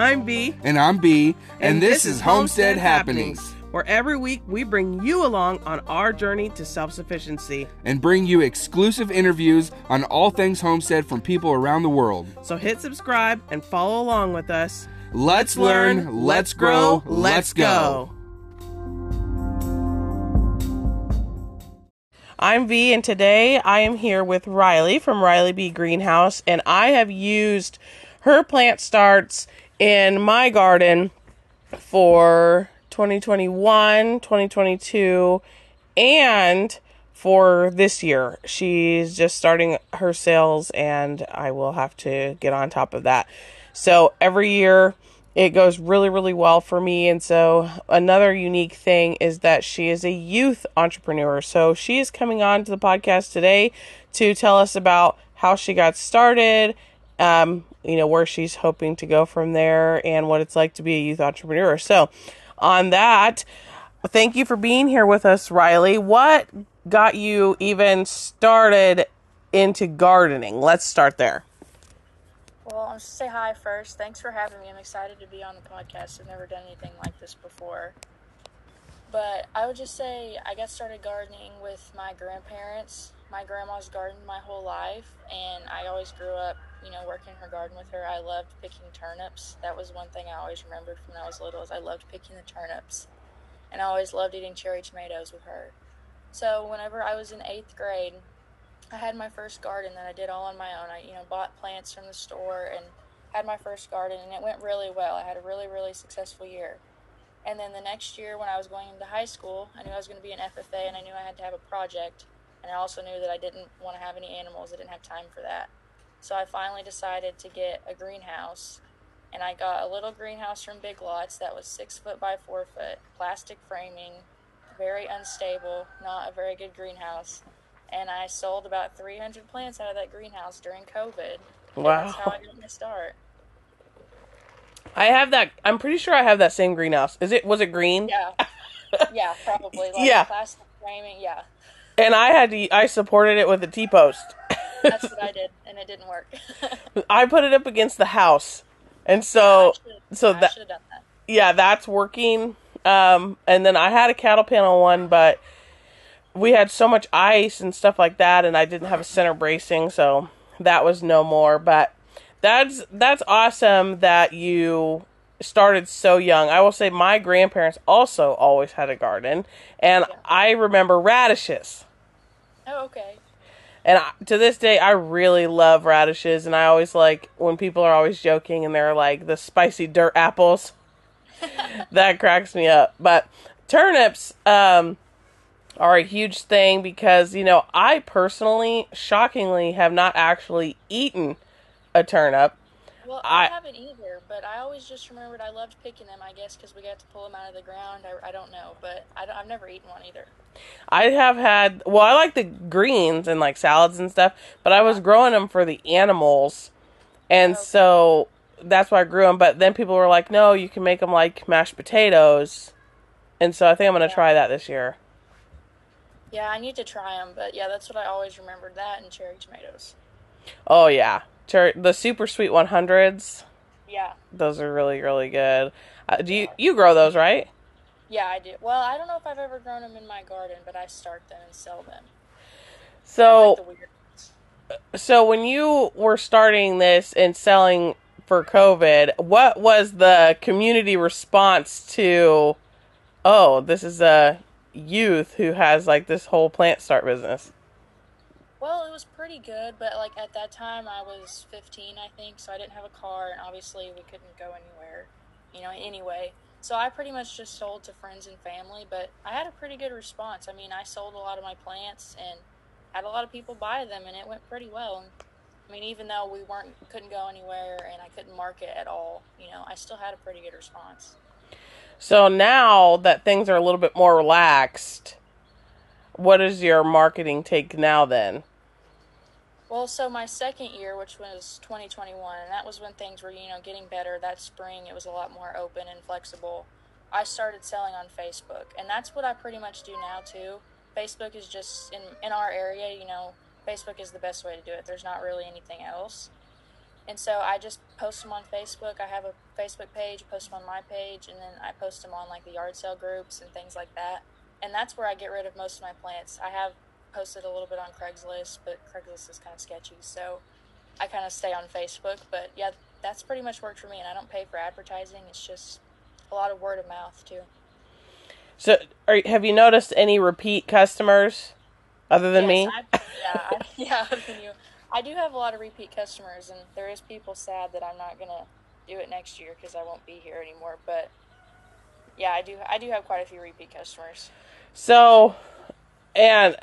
I'm B. And I'm B. And this is Homestead Happenings, where every week we bring you along on our journey to self-sufficiency. And bring you exclusive interviews on all things homestead from people around the world. So hit subscribe and follow along with us. Let's learn, let's grow, let's go. I'm V, and today I am here with Riley from Riley B Greenhouse, and I have used her plant starts in my garden for 2021, 2022, and for this year. She's just starting her sales, and I will have to get on top of that. So every year it goes really, really well for me. And so another unique thing is that she is a youth entrepreneur. So she is coming on to the podcast today to tell us about how she got started, where she's hoping to go from there and what it's like to be a youth entrepreneur. So on that, thank you for being here with us, Riley. What got you even started into gardening? Let's start there. Well, I'll just say hi first. Thanks for having me. I'm excited to be on the podcast. I've never done anything like this before. But I would just say I got started gardening with my grandparents. My grandma's gardened my whole life, and I always grew up, working her garden with her. I loved picking turnips. That was one thing I always remembered from when I was little, is I loved picking the turnips. And I always loved eating cherry tomatoes with her. So whenever I was in 8th grade, I had my first garden that I did all on my own. I, bought plants from the store and had my first garden, and it went really well. I had a really, really successful year. And then the next year when I was going into high school, I knew I was going to be an FFA, and I knew I had to have a project. And I also knew that I didn't want to have any animals. I didn't have time for that. So I finally decided to get a greenhouse, and I got a little greenhouse from Big Lots that was 6 foot by 4 foot, plastic framing, very unstable, not a very good greenhouse. And I sold about 300 plants out of that greenhouse during COVID. Wow. That's how I got my start. I have that. I'm pretty sure I have that same greenhouse. Was it green? Yeah. Yeah, probably. Like, yeah. Plastic framing. Yeah. And I supported it with a T-post. That's what I did. And it didn't work. I put it up against the house. And so, I should have done that. Yeah, that's working. And then I had a cattle pen on one, but we had so much ice and stuff like that, and I didn't have a center bracing, so that was no more. But that's awesome that you started so young. I will say my grandparents also always had a garden, and yeah. I remember radishes. Oh, okay. And to this day, I really love radishes, and I always like when people are always joking, and they're like, the spicy dirt apples. That cracks me up. But turnips, are a huge thing because, I personally, shockingly, have not actually eaten a turnip. Well, I haven't either, but I always just remembered I loved picking them, I guess, because we got to pull them out of the ground. I don't know, but I've never eaten one either. I have had, I like the greens and, like, salads and stuff, but I was growing them for the animals, and okay. So that's why I grew them. But then people were like, no, you can make them like mashed potatoes, and so I think I'm going to try that this year. Yeah, I need to try them, but yeah, that's what I always remembered, that and cherry tomatoes. Oh, yeah. The super sweet 100s. Yeah. Those are really, really good. You grow those, right? Yeah, I do. Well, I don't know if I've ever grown them in my garden, but I start them and sell them. So, I like the weird ones. So when you were starting this and selling for COVID, what was the community response to, oh, this is a youth who has like this whole plant start business? Well, it was pretty good, but like at that time I was 15, I think, so I didn't have a car, and obviously we couldn't go anywhere, anyway. So I pretty much just sold to friends and family, but I had a pretty good response. I mean, I sold a lot of my plants and had a lot of people buy them, and it went pretty well. And, I mean, even though we couldn't go anywhere and I couldn't market at all, I still had a pretty good response. So now that things are a little bit more relaxed, what is your marketing take now then? Well, so my second year, which was 2021, and that was when things were, getting better. That spring, it was a lot more open and flexible. I started selling on Facebook, and that's what I pretty much do now too. Facebook is just, in our area, Facebook is the best way to do it. There's not really anything else. And so I just post them on Facebook. I have a Facebook page, post them on my page, and then I post them on like the yard sale groups and things like that. And that's where I get rid of most of my plants. I have posted a little bit on Craigslist, but Craigslist is kind of sketchy, so I kind of stay on Facebook. But yeah, that's pretty much worked for me, and I don't pay for advertising. It's just a lot of word of mouth too. So have you noticed any repeat customers other than me? Yeah, other than you. I do have a lot of repeat customers, and there is people sad that I'm not going to do it next year because I won't be here anymore. But yeah, I do have quite a few repeat customers. So, and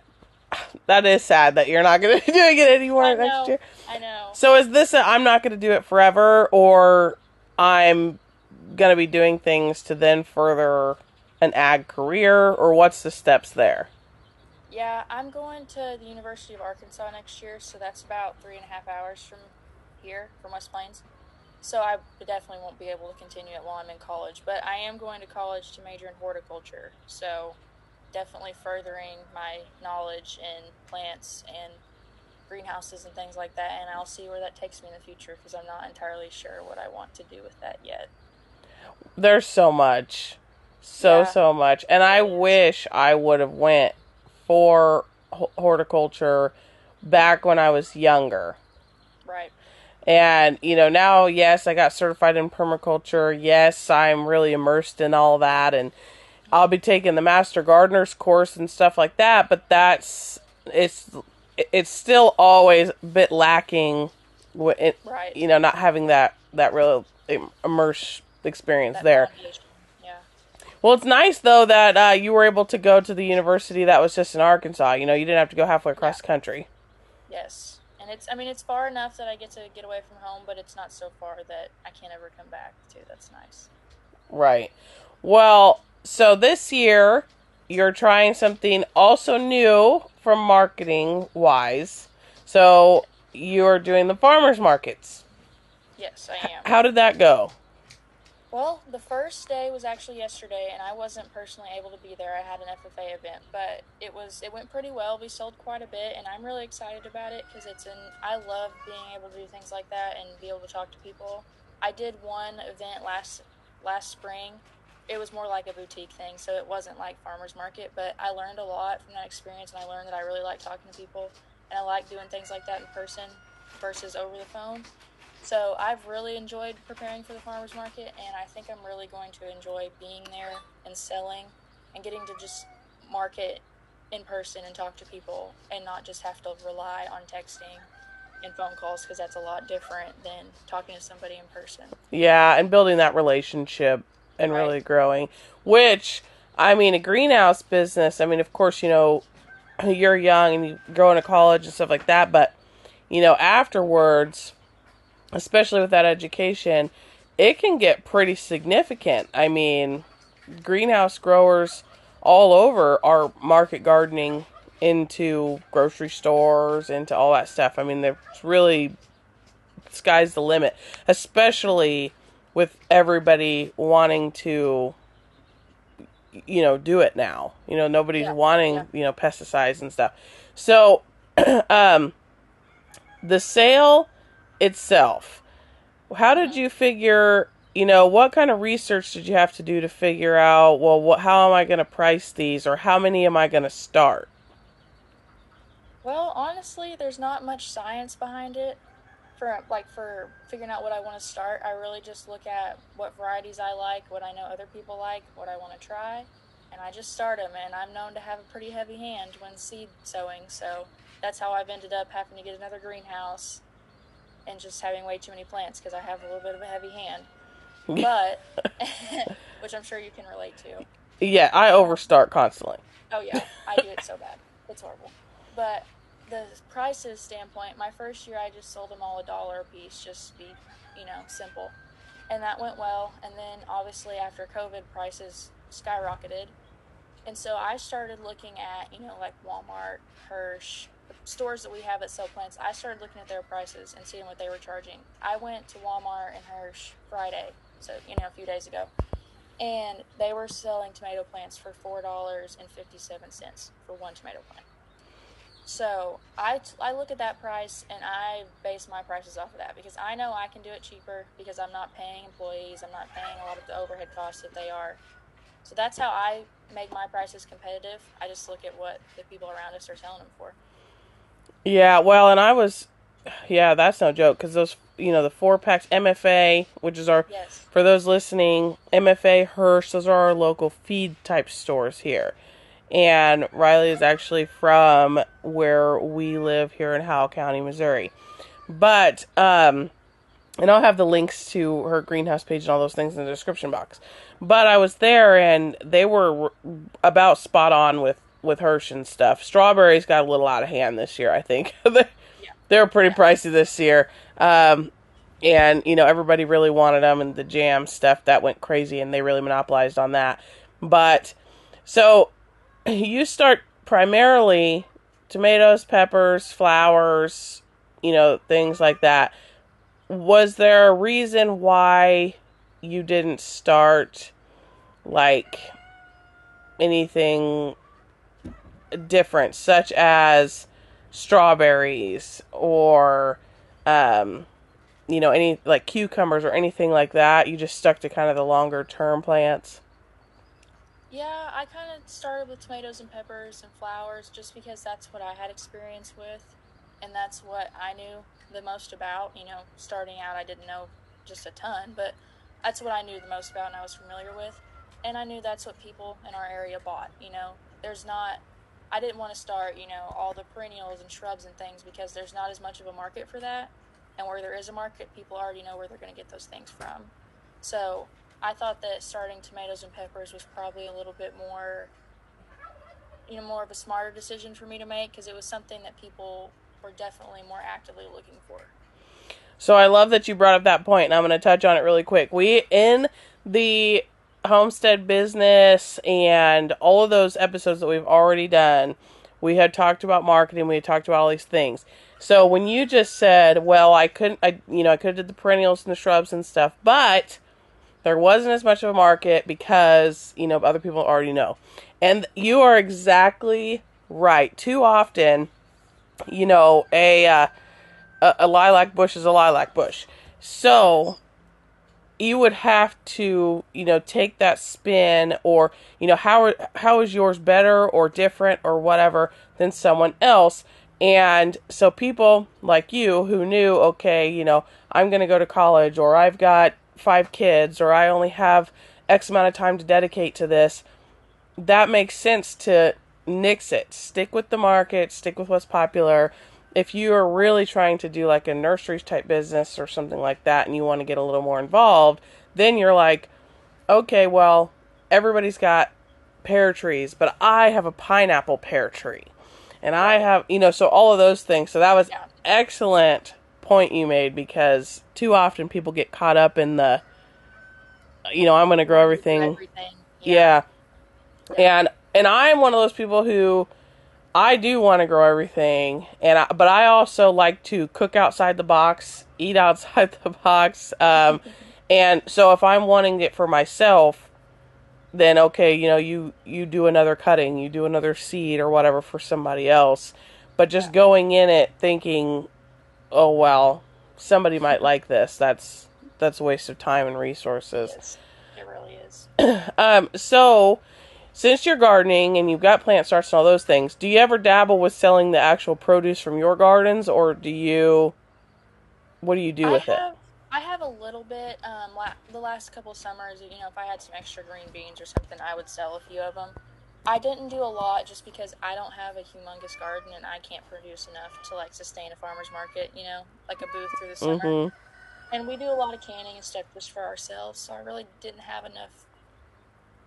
that is sad that you're not going to be doing it anymore next year. I know. So is this I'm not going to do it forever, or I'm going to be doing things to then further an ag career, or what's the steps there? Yeah, I'm going to the University of Arkansas next year, so that's about 3.5 hours from here, from West Plains. So I definitely won't be able to continue it while I'm in college, but I am going to college to major in horticulture, so definitely furthering my knowledge in plants and greenhouses and things like that, and I'll see where that takes me in the future, because I'm not entirely sure what I want to do with that yet. There's so much, so much, and I wish I would have went for horticulture back when I was younger. Right. And, you know, now, yes, I got certified in permaculture. Yes, I'm really immersed in all that. And I'll be taking the Master Gardener's course and stuff like that. But it's still always a bit lacking, right. You know, not having that real immersed experience there. Well, it's nice, though, that you were able to go to the university that was just in Arkansas. You know, you didn't have to go halfway across the country. Yes. And it's far enough that I get to get away from home, but it's not so far that I can't ever come back to. That's nice. Right. Well, so this year, you're trying something also new from marketing-wise. So you're doing the farmers markets. Yes, I am. How did that go? Well, the first day was actually yesterday, and I wasn't personally able to be there. I had an FFA event, but it went pretty well. We sold quite a bit, and I'm really excited about it because I love being able to do things like that and be able to talk to people. I did one event last spring. It was more like a boutique thing, so it wasn't like farmers market, but I learned a lot from that experience, and I learned that I really like talking to people, and I like doing things like that in person versus over the phone. So I've really enjoyed preparing for the farmers market, and I think I'm really going to enjoy being there and selling and getting to just market in person and talk to people and not just have to rely on texting and phone calls, because that's a lot different than talking to somebody in person. Yeah, and building that relationship and really growing, which, I mean, a greenhouse business, I mean, of course, you know, you're young and you're going to college and stuff like that, but, you know, afterwards, especially with that education, it can get pretty significant. I mean, greenhouse growers all over are market gardening into grocery stores, into all that stuff. I mean, it's really, sky's the limit, especially with everybody wanting to, you know, do it now. You know, nobody's wanting, you know, pesticides and stuff. So, the sale itself, how did you figure, you know, what kind of research did you have to do to figure out, well, how am I going to price these, or how many am I going to start? Well, honestly, there's not much science behind it for figuring out what I want to start. I really just look at what varieties I like, what I know other people like, what I want to try, and I just start them. And I'm known to have a pretty heavy hand when seed sowing, so that's how I've ended up having to get another greenhouse and just having way too many plants, because I have a little bit of a heavy hand, but which I'm sure you can relate to. Yeah, I overstart constantly. Oh yeah, I do it so bad. It's horrible. But the prices standpoint, my first year I just sold them all $1 a piece, just to be, you know, simple, and that went well. And then obviously after COVID, prices skyrocketed, and so I started looking at, you know, like Walmart, Hirsch, stores that we have that sell plants. I started looking at their prices and seeing what they were charging. I went to Walmart and Hirsch Friday, so, you know, a few days ago, and they were selling tomato plants for $4.57 for one tomato plant. So I look at that price and I base my prices off of that, because I know I can do it cheaper because I'm not paying employees, I'm not paying a lot of the overhead costs that they are. So that's how I make my prices competitive. I just look at what the people around us are selling them for. Yeah, well, and that's no joke, because those, the 4-packs, MFA, which is our, yes, for those listening, MFA, Hirsch, those are our local feed type stores here. And Riley is actually from where we live here in Howell County, Missouri. But, and I'll have the links to her greenhouse page and all those things in the description box. But I was there, and they were about spot on with Hirsch and stuff. Strawberries got a little out of hand this year, I think. They were pretty pricey this year. And, everybody really wanted them, and the jam stuff, that went crazy, and they really monopolized on that. But, so... you start primarily tomatoes, peppers, flowers, things like that. Was there a reason why you didn't start, anything different, such as strawberries or, any, cucumbers or anything like that? You just stuck to kind of the longer-term plants? Yeah, I kind of started with tomatoes and peppers and flowers just because that's what I had experience with, and that's what I knew the most about. Starting out I didn't know just a ton, but that's what I knew the most about and I was familiar with, and I knew that's what people in our area bought. I didn't want to start, all the perennials and shrubs and things, because there's not as much of a market for that, and where there is a market, people already know where they're going to get those things from. So I thought that starting tomatoes and peppers was probably a little bit more, more of a smarter decision for me to make, because it was something that people were definitely more actively looking for. So I love that you brought up that point, and I'm going to touch on it really quick. We, in the homestead business and all of those episodes that we've already done, we had talked about marketing, we had talked about all these things. So when you just said, well, I could have did the perennials and the shrubs and stuff, but... there wasn't as much of a market because, other people already know. And you are exactly right. Too often, a lilac bush is a lilac bush. So you would have to, take that spin, or, how is yours better or different or whatever than someone else? And so people like you who knew, okay, I'm going to go to college, or I've got 5 kids, or I only have X amount of time to dedicate to this, that makes sense to nix it. Stick with the market, stick with what's popular. If you are really trying to do a nursery type business or something like that, and you want to get a little more involved, then you're like, okay, well, everybody's got pear trees, but I have a pineapple pear tree, and I have, so all of those things. So that was excellent point you made, because too often people get caught up in the I'm going to grow everything. Yeah. And I'm one of those people who I do want to grow everything, but I also like to cook outside the box, eat outside the box, and so if I'm wanting it for myself, then okay, you do another cutting, you do another seed or whatever for somebody else, but just going in it thinking, oh, well, somebody might like this. That's a waste of time and resources. Yes, it really is. So, since you're gardening and you've got plant starts and all those things, do you ever dabble with selling the actual produce from your gardens, or what do you do with it? I have a little bit. The last couple of summers, if I had some extra green beans or something, I would sell a few of them. I didn't do a lot just because I don't have a humongous garden and I can't produce enough to sustain a farmer's market, a booth through the summer. Mm-hmm. And we do a lot of canning and stuff just for ourselves, so I really didn't have enough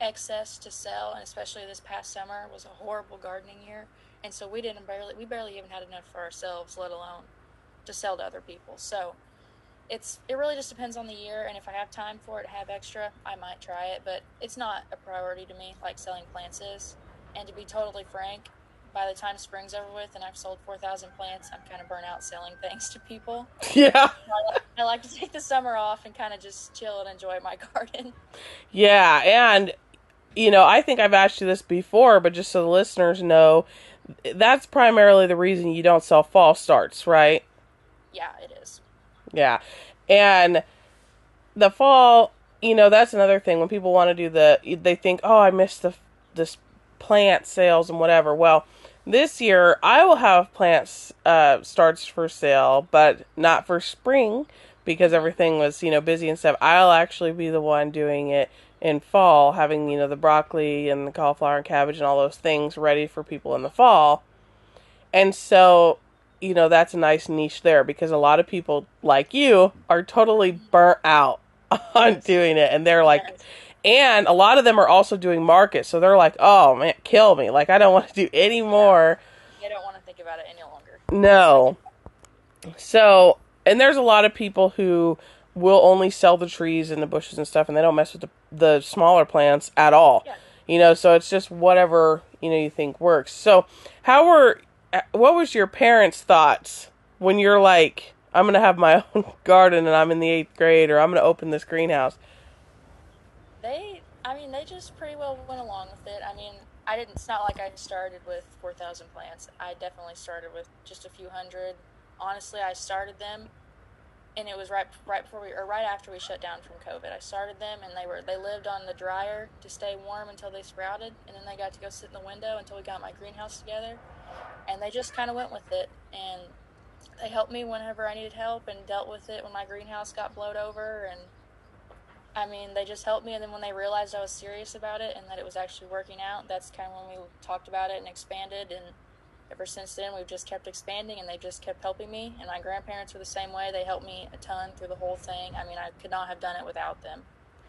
excess to sell, and especially this past summer was a horrible gardening year, and so we barely even had enough for ourselves, let alone to sell to other people. So it really just depends on the year, and if I have time for it, have extra, I might try it, but it's not a priority to me like selling plants is. And to be totally frank, by the time spring's over with and I've sold 4,000 plants, I'm kind of burnt out selling things to people. Yeah. I like to take the summer off and kind of just chill and enjoy my garden. Yeah, and I think I've asked you this before, but just so the listeners know, that's primarily the reason you don't sell fall starts, right? Yeah, it is. Yeah. And the fall, you know, that's another thing. When people want to do they think, oh, I missed this plant sales and whatever. Well, this year I will have plants starts for sale, but not for spring because everything was, you know, busy and stuff. I'll actually be the one doing it in fall, having, you know, the broccoli and the cauliflower and cabbage and all those things ready for people in the fall. And so, you know, that's a nice niche there because a lot of people like you are totally burnt out on doing it. And they're like, and a lot of them are also doing markets. So they're like, oh man, kill me. Like, I don't want to do any more. You don't want to think about it any longer. No. So, and there's a lot of people who will only sell the trees and the bushes and stuff, and they don't mess with the smaller plants at all. Yeah. You know, so it's just whatever, you know, you think works. So what was your parents' thoughts when you're like, I'm going to have my own garden and I'm in the 8th grade, or I'm going to open this greenhouse? They just pretty well went along with it. I mean, it's not like I started with 4,000 plants. I definitely started with just a few hundred. Honestly, I started them, and it was right after we shut down from COVID. I started them, and they lived on the dryer to stay warm until they sprouted, and then they got to go sit in the window until we got my greenhouse together. And they just kind of went with it, and they helped me whenever I needed help and dealt with it when my greenhouse got blown over. And I mean, they just helped me, and then when they realized I was serious about it and that it was actually working out, that's kind of when we talked about it and expanded. And ever since then, we've just kept expanding, and they've just kept helping me. And my grandparents were the same way. They helped me a ton through the whole thing. I mean, I could not have done it without them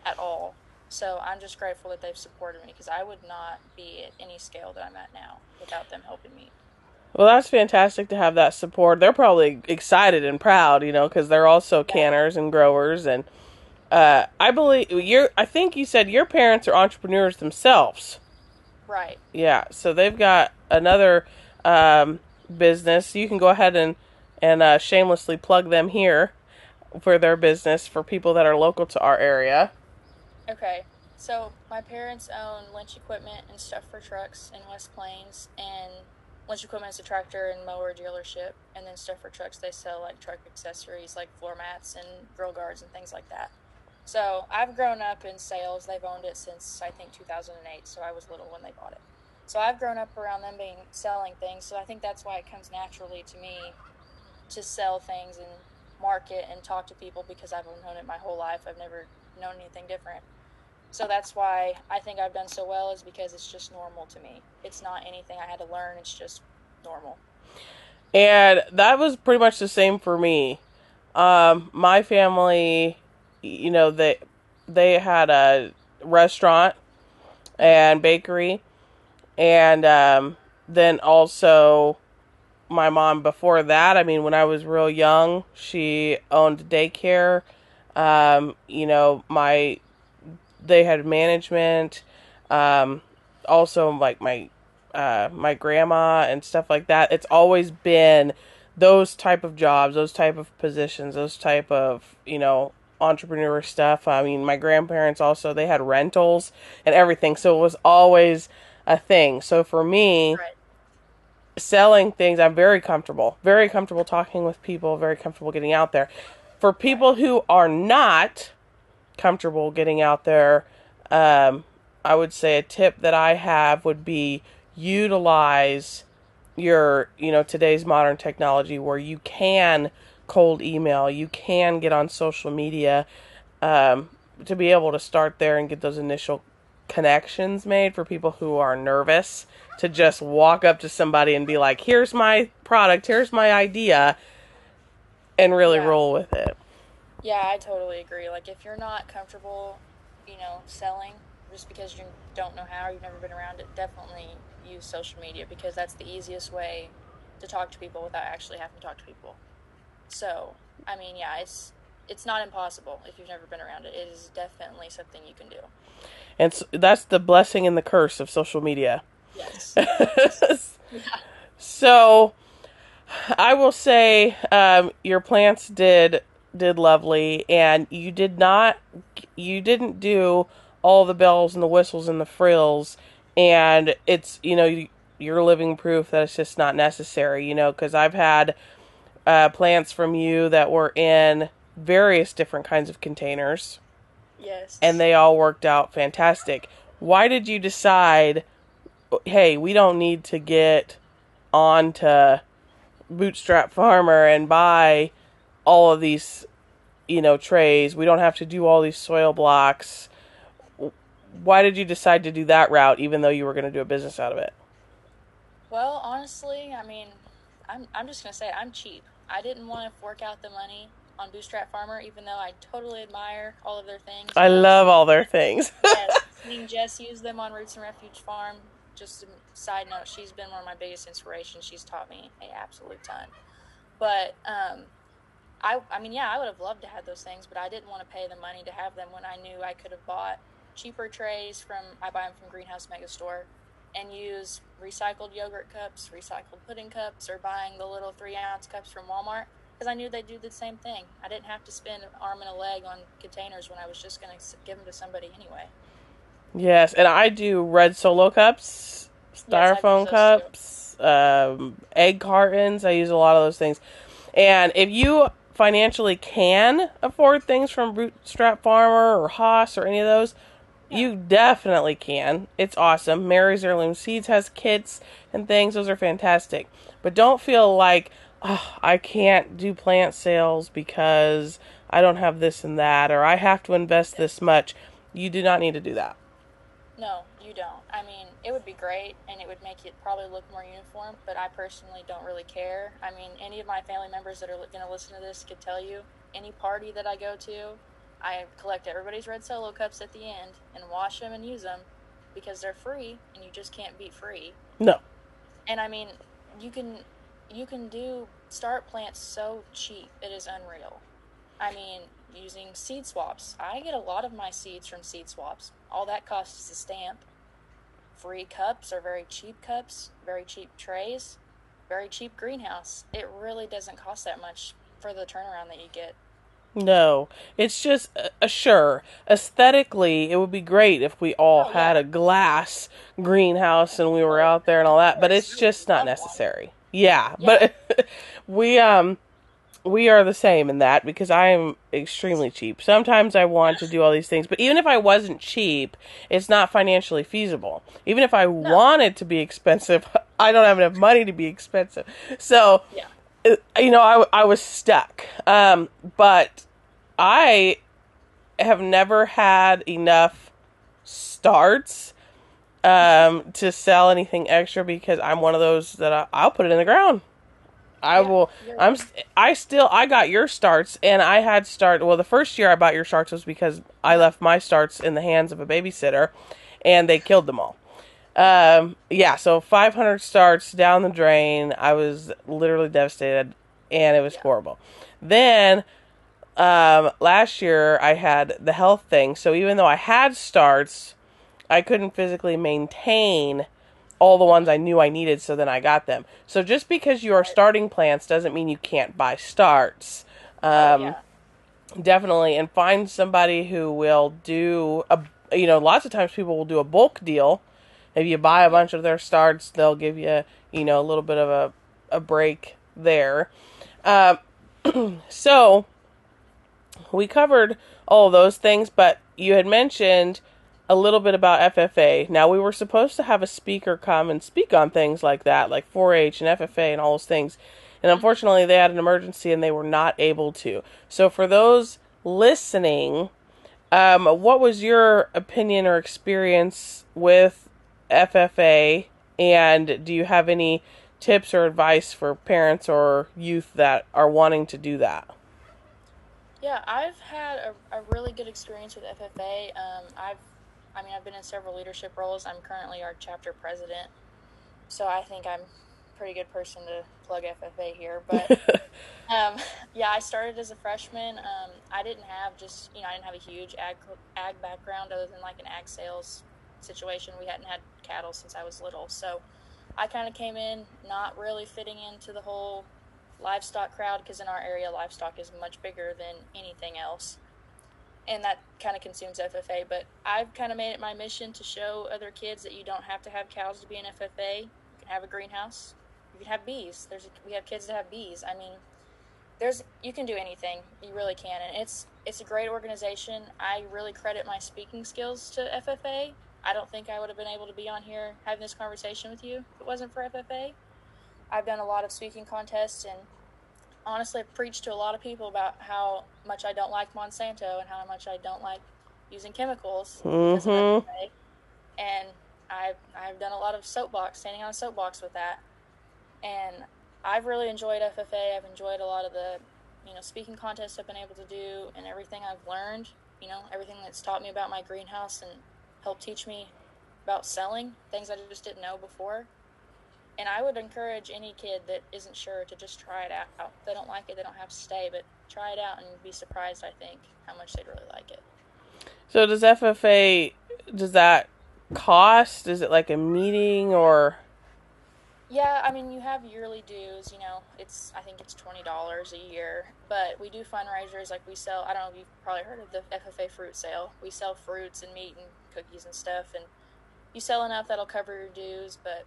at all. So I'm just grateful that they've supported me, because I would not be at any scale that I'm at now without them helping me. Well, that's fantastic to have that support. They're probably excited and proud, you know, because they're also canners and growers. And I think you said your parents are entrepreneurs themselves. Right. Yeah. So they've got another business. You can go ahead and shamelessly plug them here for their business for people that are local to our area. Okay. So my parents own Lynch Equipment and Stuff for Trucks in West Plains, and Lynch Equipment is a tractor and mower dealership, and then Stuff for Trucks, they sell like truck accessories like floor mats and grill guards and things like that. So I've grown up in sales. They've owned it since I think 2008, so I was little when they bought it. So I've grown up around them selling things, so I think that's why it comes naturally to me to sell things and market and talk to people, because I've known it my whole life. I've never known anything different. So that's why I think I've done so well, is because it's just normal to me. It's not anything I had to learn. It's just normal. And that was pretty much the same for me. My family, you know, they had a restaurant and bakery. And then also my mom before that, I mean, when I was real young, she owned daycare. You know, they had management, also like my grandma and stuff like that. It's always been those type of jobs, those type of positions, those type of, you know, entrepreneur stuff. I mean, my grandparents also, they had rentals and everything. So it was always a thing. So for me, selling things, I'm very comfortable talking with people, very comfortable getting out there. For people who are not comfortable getting out there, I would say a tip that I have would be utilize your, you know, today's modern technology where you can cold email, you can get on social media, to be able to start there and get those initial connections made for people who are nervous to just walk up to somebody and be like, here's my product, here's my idea, and really roll with it. Yeah, I totally agree. Like, if you're not comfortable, you know, selling just because you don't know how or you've never been around it, definitely use social media, because that's the easiest way to talk to people without actually having to talk to people. So, I mean, yeah, it's not impossible if you've never been around it. It is definitely something you can do. And so that's the blessing and the curse of social media. Yes. Yeah. So, I will say your plants did lovely, and you didn't do all the bells and the whistles and the frills, and it's, you know, you're living proof that it's just not necessary, you know, because I've had plants from you that were in various different kinds of containers. Yes. And they all worked out fantastic. Why did you decide, hey, we don't need to get on to Bootstrap Farmer and buy all of these, you know, trays. We don't have to do all these soil blocks. Why did you decide to do that route, even though you were going to do a business out of it? Well, honestly, I mean, I'm just going to say it, I'm cheap. I didn't want to fork out the money on Bootstrap Farmer, even though I totally admire all of their things. I love all their things. Yes. I mean, Jess used them on Roots and Refuge Farm. Just a side note, she's been one of my biggest inspirations. She's taught me an absolute ton. But, I mean, yeah, I would have loved to have those things, but I didn't want to pay the money to have them when I knew I could have bought cheaper trays from, I buy them from Greenhouse Mega Store, and use recycled yogurt cups, recycled pudding cups, or buying the little 3-ounce cups from Walmart, because I knew they'd do the same thing. I didn't have to spend an arm and a leg on containers when I was just going to give them to somebody anyway. Yes, and I do red Solo cups, styrofoam cups, egg cartons. I use a lot of those things. And if you financially can afford things from Bootstrap Farmer or Haas or any of those, you definitely can. It's awesome. Mary's Heirloom Seeds has kits and things. Those are fantastic. But don't feel like, oh, I can't do plant sales because I don't have this and that, or I have to invest this much. You do not need to do that. No, you don't. I mean, it would be great, and it would make it probably look more uniform, but I personally don't really care. I mean, any of my family members that are going to listen to this could tell you, any party that I go to, I collect everybody's red Solo cups at the end and wash them and use them because they're free, and you just can't beat free. No. And, I mean, you can do start plants so cheap. It is unreal. I mean, using seed swaps. I get a lot of my seeds from seed swaps. All that costs is a stamp. Free cups or very cheap cups, very cheap trays, very cheap greenhouse. It really doesn't cost that much for the turnaround that you get. No, it's just, sure, aesthetically, it would be great if we all had a glass greenhouse and we were out there and all that, but it's just not necessary. Yeah, but we are the same in that because I am extremely cheap. Sometimes I want to do all these things, but even if I wasn't cheap, it's not financially feasible. Even if I wanted to be expensive, I don't have enough money to be expensive. So, you know, I was stuck. But I have never had enough starts to sell anything extra because I'm one of those that I'll put it in the ground. I got your starts, and I had the first year I bought your starts was because I left my starts in the hands of a babysitter, and they killed them all. So 500 starts down the drain. I was literally devastated, and it was horrible. Then, last year I had the health thing, so even though I had starts, I couldn't physically maintain all the ones I knew I needed, so then I got them. So just because you are starting plants doesn't mean you can't buy starts. Definitely. And find somebody who will do, lots of times people will do a bulk deal. If you buy a bunch of their starts, they'll give you, a little bit of a break there. So we covered all those things, but you had mentioned a little bit about FFA. Now, we were supposed to have a speaker come and speak on things like that, like 4-H and FFA and all those things. And unfortunately, they had an emergency and they were not able to. So for those listening, what was your opinion or experience with FFA? And do you have any tips or advice for parents or youth that are wanting to do that? Yeah, I've had a really good experience with FFA. I've been in several leadership roles. I'm currently our chapter president, so I think I'm a pretty good person to plug FFA here. But, I started as a freshman. I didn't have a huge ag background other than like an ag sales situation. We hadn't had cattle since I was little. So I kind of came in not really fitting into the whole livestock crowd because in our area, livestock is much bigger than anything else. And that kind of consumes FFA, but I've kind of made it my mission to show other kids that you don't have to have cows to be an FFA. You can have a greenhouse. You could have bees. We have kids that have bees. I mean, you can do anything. You really can, and it's a great organization. I really credit my speaking skills to FFA. I don't think I would have been able to be on here having this conversation with you if it wasn't for FFA. I've done a lot of speaking contests, and honestly, I've preached to a lot of people about how much I don't like Monsanto and how much I don't like using chemicals. Mm-hmm. And I've done a lot of standing on a soapbox with that. And I've really enjoyed FFA. I've enjoyed a lot of the, speaking contests I've been able to do, and everything I've learned, everything that's taught me about my greenhouse and helped teach me about selling, things I just didn't know before. And I would encourage any kid that isn't sure to just try it out. If they don't like it, they don't have to stay, but try it out and be surprised, I think, how much they'd really like it. So does FFA, does that cost? Is it like a meeting or? Yeah, I mean, you have yearly dues, I think it's $20 a year, but we do fundraisers. Like we sell, I don't know if you've probably heard of the FFA fruit sale. We sell fruits and meat and cookies and stuff, and you sell enough that'll cover your dues, but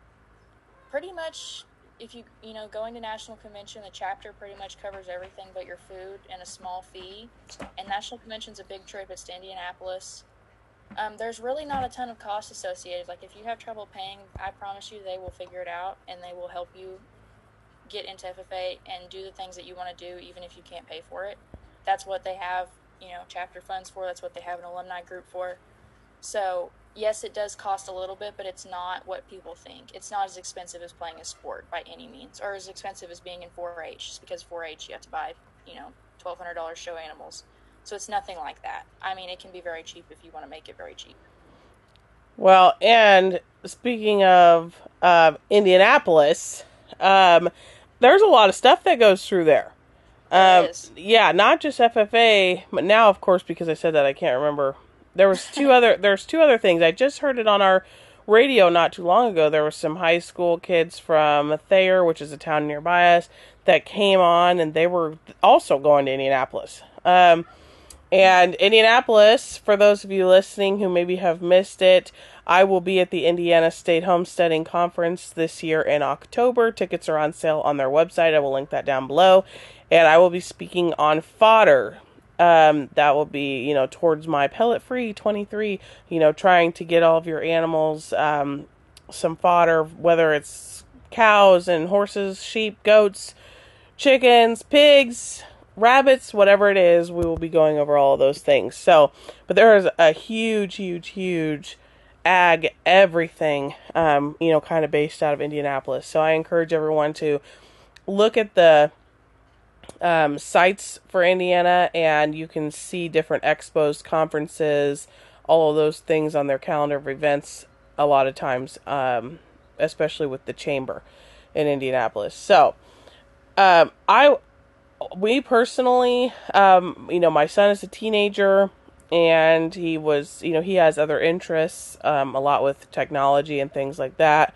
pretty much if you going to National Convention, the chapter pretty much covers everything but your food and a small fee. And National Convention's a big trip. It's to Indianapolis. There's really not a ton of cost associated. Like, if you have trouble paying, I promise you they will figure it out, and they will help you get into FFA and do the things that you want to do, even if you can't pay for it. That's what they have, chapter funds for. That's what they have an alumni group for. So, yes, it does cost a little bit, but it's not what people think. It's not as expensive as playing a sport by any means, or as expensive as being in 4-H, just because 4-H you have to buy, $1,200 show animals. So it's nothing like that. I mean, it can be very cheap if you want to make it very cheap. Well, and speaking of Indianapolis, there's a lot of stuff that goes through there. It is. Yeah, not just FFA, but now, of course, because I said that, I can't remember. There's two other things. I just heard it on our radio not too long ago. There were some high school kids from Thayer, which is a town nearby us, that came on, and they were also going to Indianapolis. And Indianapolis, for those of you listening who maybe have missed it, I will be at the Indiana State Homesteading Conference this year in October. Tickets are on sale on their website. I will link that down below. And I will be speaking on fodder. That will be, towards my pellet-free 23, trying to get all of your animals some fodder, whether it's cows and horses, sheep, goats, chickens, pigs, rabbits, whatever it is. We will be going over all of those things. So, but there is a huge ag everything, kind of based out of Indianapolis. So I encourage everyone to look at the sites for Indiana, and you can see different expos, conferences, all of those things on their calendar of events a lot of times, especially with the chamber in Indianapolis. So, we personally, my son is a teenager, and he was, he has other interests, a lot with technology and things like that.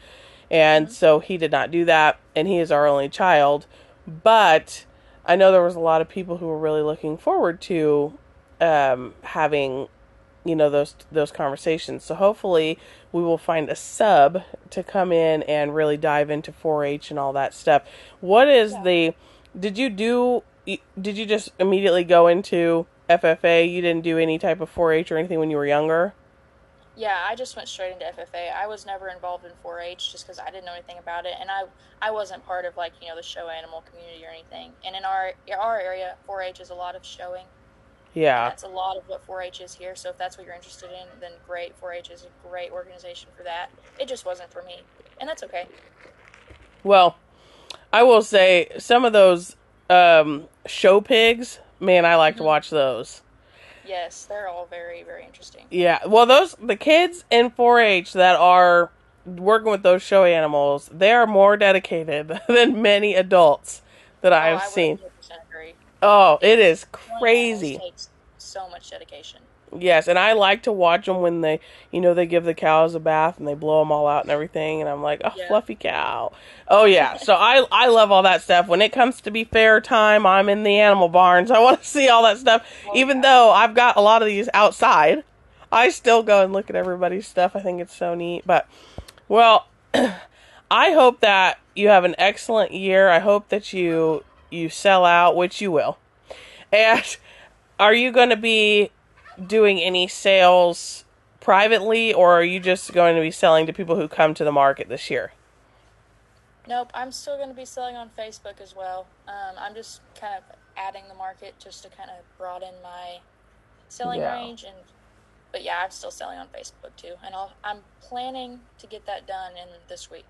And so he did not do that, and he is our only child. But I know there was a lot of people who were really looking forward to, having, those conversations. So hopefully we will find a sub to come in and really dive into 4-H and all that stuff. What is Did you just immediately go into FFA? You didn't do any type of 4-H or anything when you were younger? Yeah, I just went straight into FFA. I was never involved in 4-H just because I didn't know anything about it, and I wasn't part of the show animal community or anything. And in our area, 4-H is a lot of showing. Yeah, that's a lot of what 4-H is here. So if that's what you're interested in, then great. 4-H is a great organization for that. It just wasn't for me, and that's okay. Well, I will say some of those show pigs, man, I like to watch those. Yes, they're all very, very interesting. Yeah, well, the kids in 4-H that are working with those show animals, they are more dedicated than many adults that I have seen. Agree. Oh, it is crazy. It takes so much dedication. Yes, and I like to watch them when they, they give the cows a bath and they blow them all out and everything, and I'm like, oh, yeah. Fluffy cow. Oh, yeah. So I love all that stuff. When it comes to be fair time, I'm in the animal barns. I want to see all that stuff. Well, Even though I've got a lot of these outside, I still go and look at everybody's stuff. I think it's so neat. But, well, I hope that you have an excellent year. I hope that you sell out, which you will. And are you going to be doing any sales privately, or are you just going to be selling to people who come to the market this year? Nope, I'm still going to be selling on Facebook as well. I'm just kind of adding the market just to kind of broaden my selling range. And but yeah, I'm still selling on Facebook too, and I'm planning to get that done this week.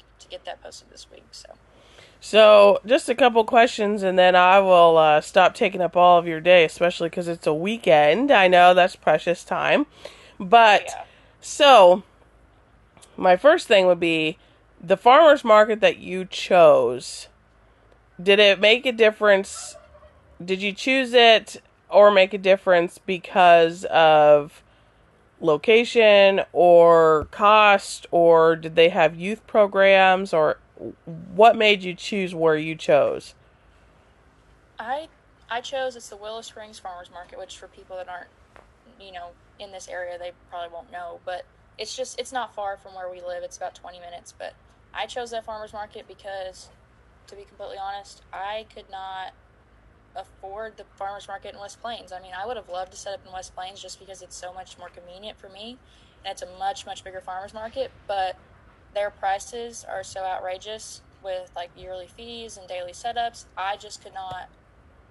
So just a couple questions, and then I will stop taking up all of your day, especially because it's a weekend. I know that's precious time. But, So, my first thing would be, the farmer's market that you chose, did it make a difference? Did you choose it or make a difference because of location or cost, or did they have youth programs, or what made you choose where you chose? I chose, it's the Willow Springs Farmer's Market, which for people that aren't, in this area, they probably won't know, but it's not far from where we live. It's about 20 minutes, but I chose that farmer's market because, to be completely honest, I could not afford the farmer's market in West Plains. I mean, I would have loved to set up in West Plains just because it's so much more convenient for me, and it's a much, much bigger farmer's market, but their prices are so outrageous with like yearly fees and daily setups. I just could not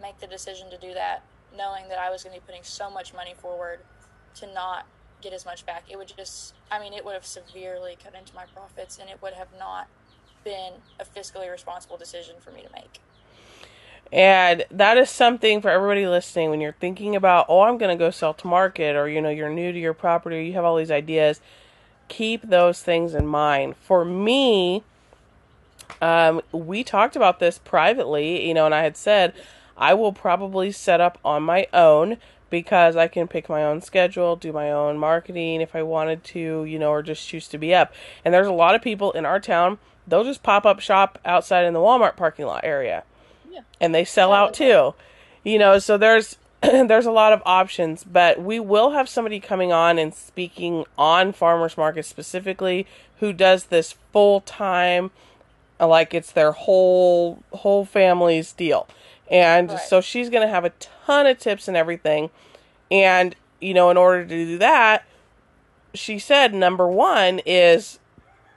make the decision to do that, knowing that I was going to be putting so much money forward to not get as much back. It would just, it would have severely cut into my profits, and it would have not been a fiscally responsible decision for me to make. And that is something for everybody listening. When you're thinking about, I'm going to go sell to market, or, you're new to your property, or you have all these ideas, keep those things in mind. For me, we talked about this privately, and I had said I will probably set up on my own because I can pick my own schedule, do my own marketing if I wanted to, or just choose to be up. And there's a lot of people in our town, they'll just pop up shop outside in the Walmart parking lot area. Yeah. And they sell out too. So there's there's a lot of options, but we will have somebody coming on and speaking on farmers market specifically, who does this full time, like it's their whole family's deal. And so she's going to have a ton of tips and everything. And, in order to do that, she said number one is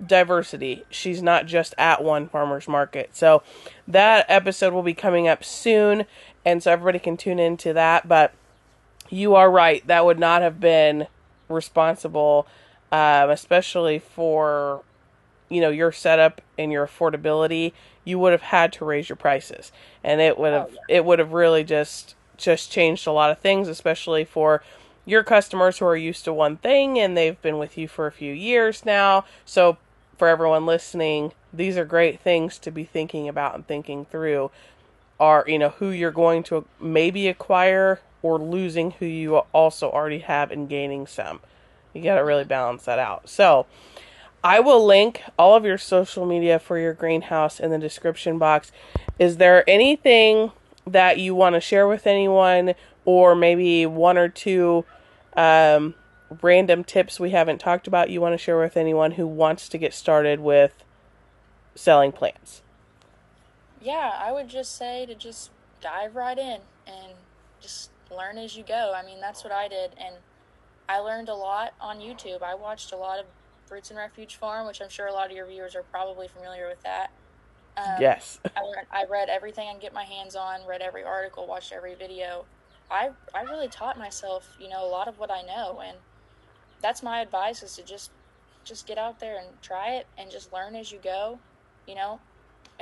diversity. She's not just at one farmer's market. So that episode will be coming up soon. And so everybody can tune into that. But you are right. That would not have been responsible, especially for, your setup and your affordability. You would have had to raise your prices, and it would have really just changed a lot of things, especially for your customers who are used to one thing and they've been with you for a few years now. So for everyone listening, these are great things to be thinking about and thinking through, are, who you're going to maybe acquire, or losing who you also already have and gaining some. You got to really balance that out. So I will link all of your social media for your greenhouse in the description box. Is there anything that you want to share with anyone, or maybe one or two random tips we haven't talked about you want to share with anyone who wants to get started with selling plants? Yeah, I would just say to just dive right in and just learn as you go. That's what I did, and I learned a lot on YouTube. I watched a lot of Roots and Refuge Farm, which I'm sure a lot of your viewers are probably familiar with that. Yes. I read everything I can get my hands on, read every article, watched every video. I really taught myself, a lot of what I know, and that's my advice, is to just get out there and try it and just learn as you go. In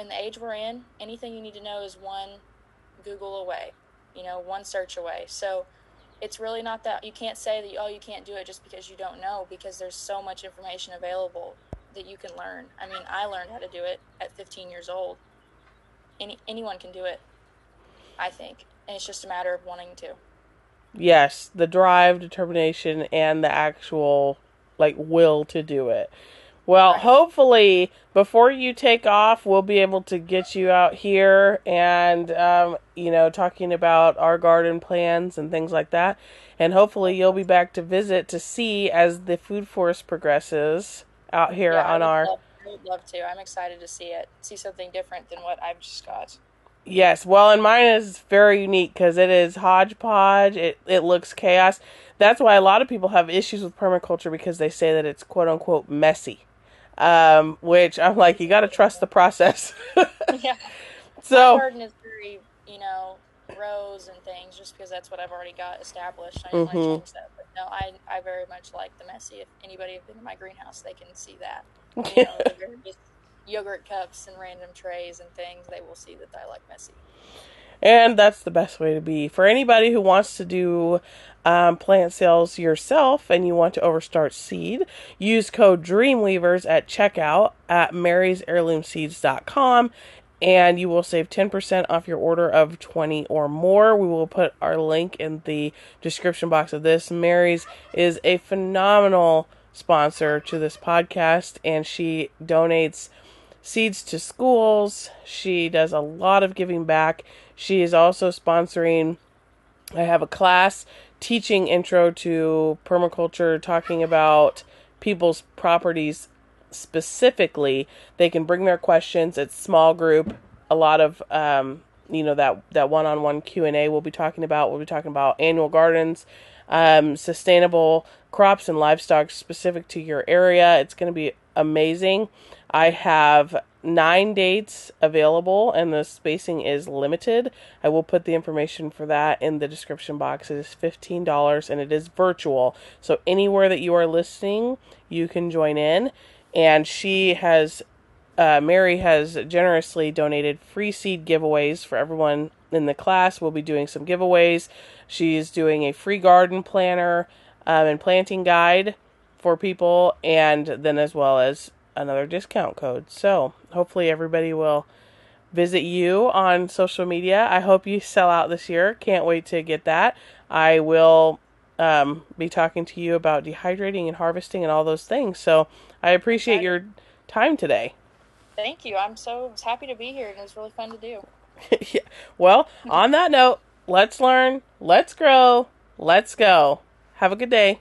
the age we're in, anything you need to know is one Google away, one search away. So it's really not that you can't say that, you can't do it just because you don't know, because there's so much information available that you can learn. I learned how to do it at 15 years old. Anyone can do it, I think. And it's just a matter of wanting to. Yes, the drive, determination, and the actual will to do it. Well, hopefully, before you take off, we'll be able to get you out here and, talking about our garden plans and things like that. And hopefully you'll be back to visit to see as the food forest progresses out here on our... I would love to. I'm excited to see it, see something different than what I've just got. Yes, well, and mine is very unique because it is hodgepodge. It looks chaos. That's why a lot of people have issues with permaculture, because they say that it's quote-unquote messy, which I'm like, you got to trust the process. Yeah. So my garden is very, rows and things, just because that's what I've already got established. I don't want to change that. But no, I very much like the messy. If anybody has been to my greenhouse, they can see that. You know, the various yogurt cups and random trays and things, they will see that I like messy. And that's the best way to be. For anybody who wants to do plant sales yourself and you want to overstart seed, use code DREAMWEAVERS at checkout at marysheirloomseeds.com and you will save 10% off your order of 20 or more. We will put our link in the description box of this. Mary's is a phenomenal sponsor to this podcast, and she donates seeds to schools. She does a lot of giving back. She is also sponsoring, I have a class teaching intro to permaculture, talking about people's properties specifically. They can bring their questions. It's small group. A lot of, that one-on-one Q&A we'll be talking about. We'll be talking about annual gardens, sustainable crops and livestock specific to your area. It's going to be amazing. I have 9 dates available and the spacing is limited. I will put the information for that in the description box. It is $15 and it is virtual. So anywhere that you are listening, you can join in. And Mary has generously donated free seed giveaways for everyone in the class. We'll be doing some giveaways. She's doing a free garden planner and planting guide for people, and then as well as another discount code. So hopefully everybody will visit you on social media. I hope you sell out this year. Can't wait to get that. I will be talking to you about dehydrating and harvesting and all those things. So I appreciate your time today. Thank you. I'm so happy to be here, and it was really fun to do. Yeah. Well, on that note, let's learn, let's grow, let's go. Have a good day.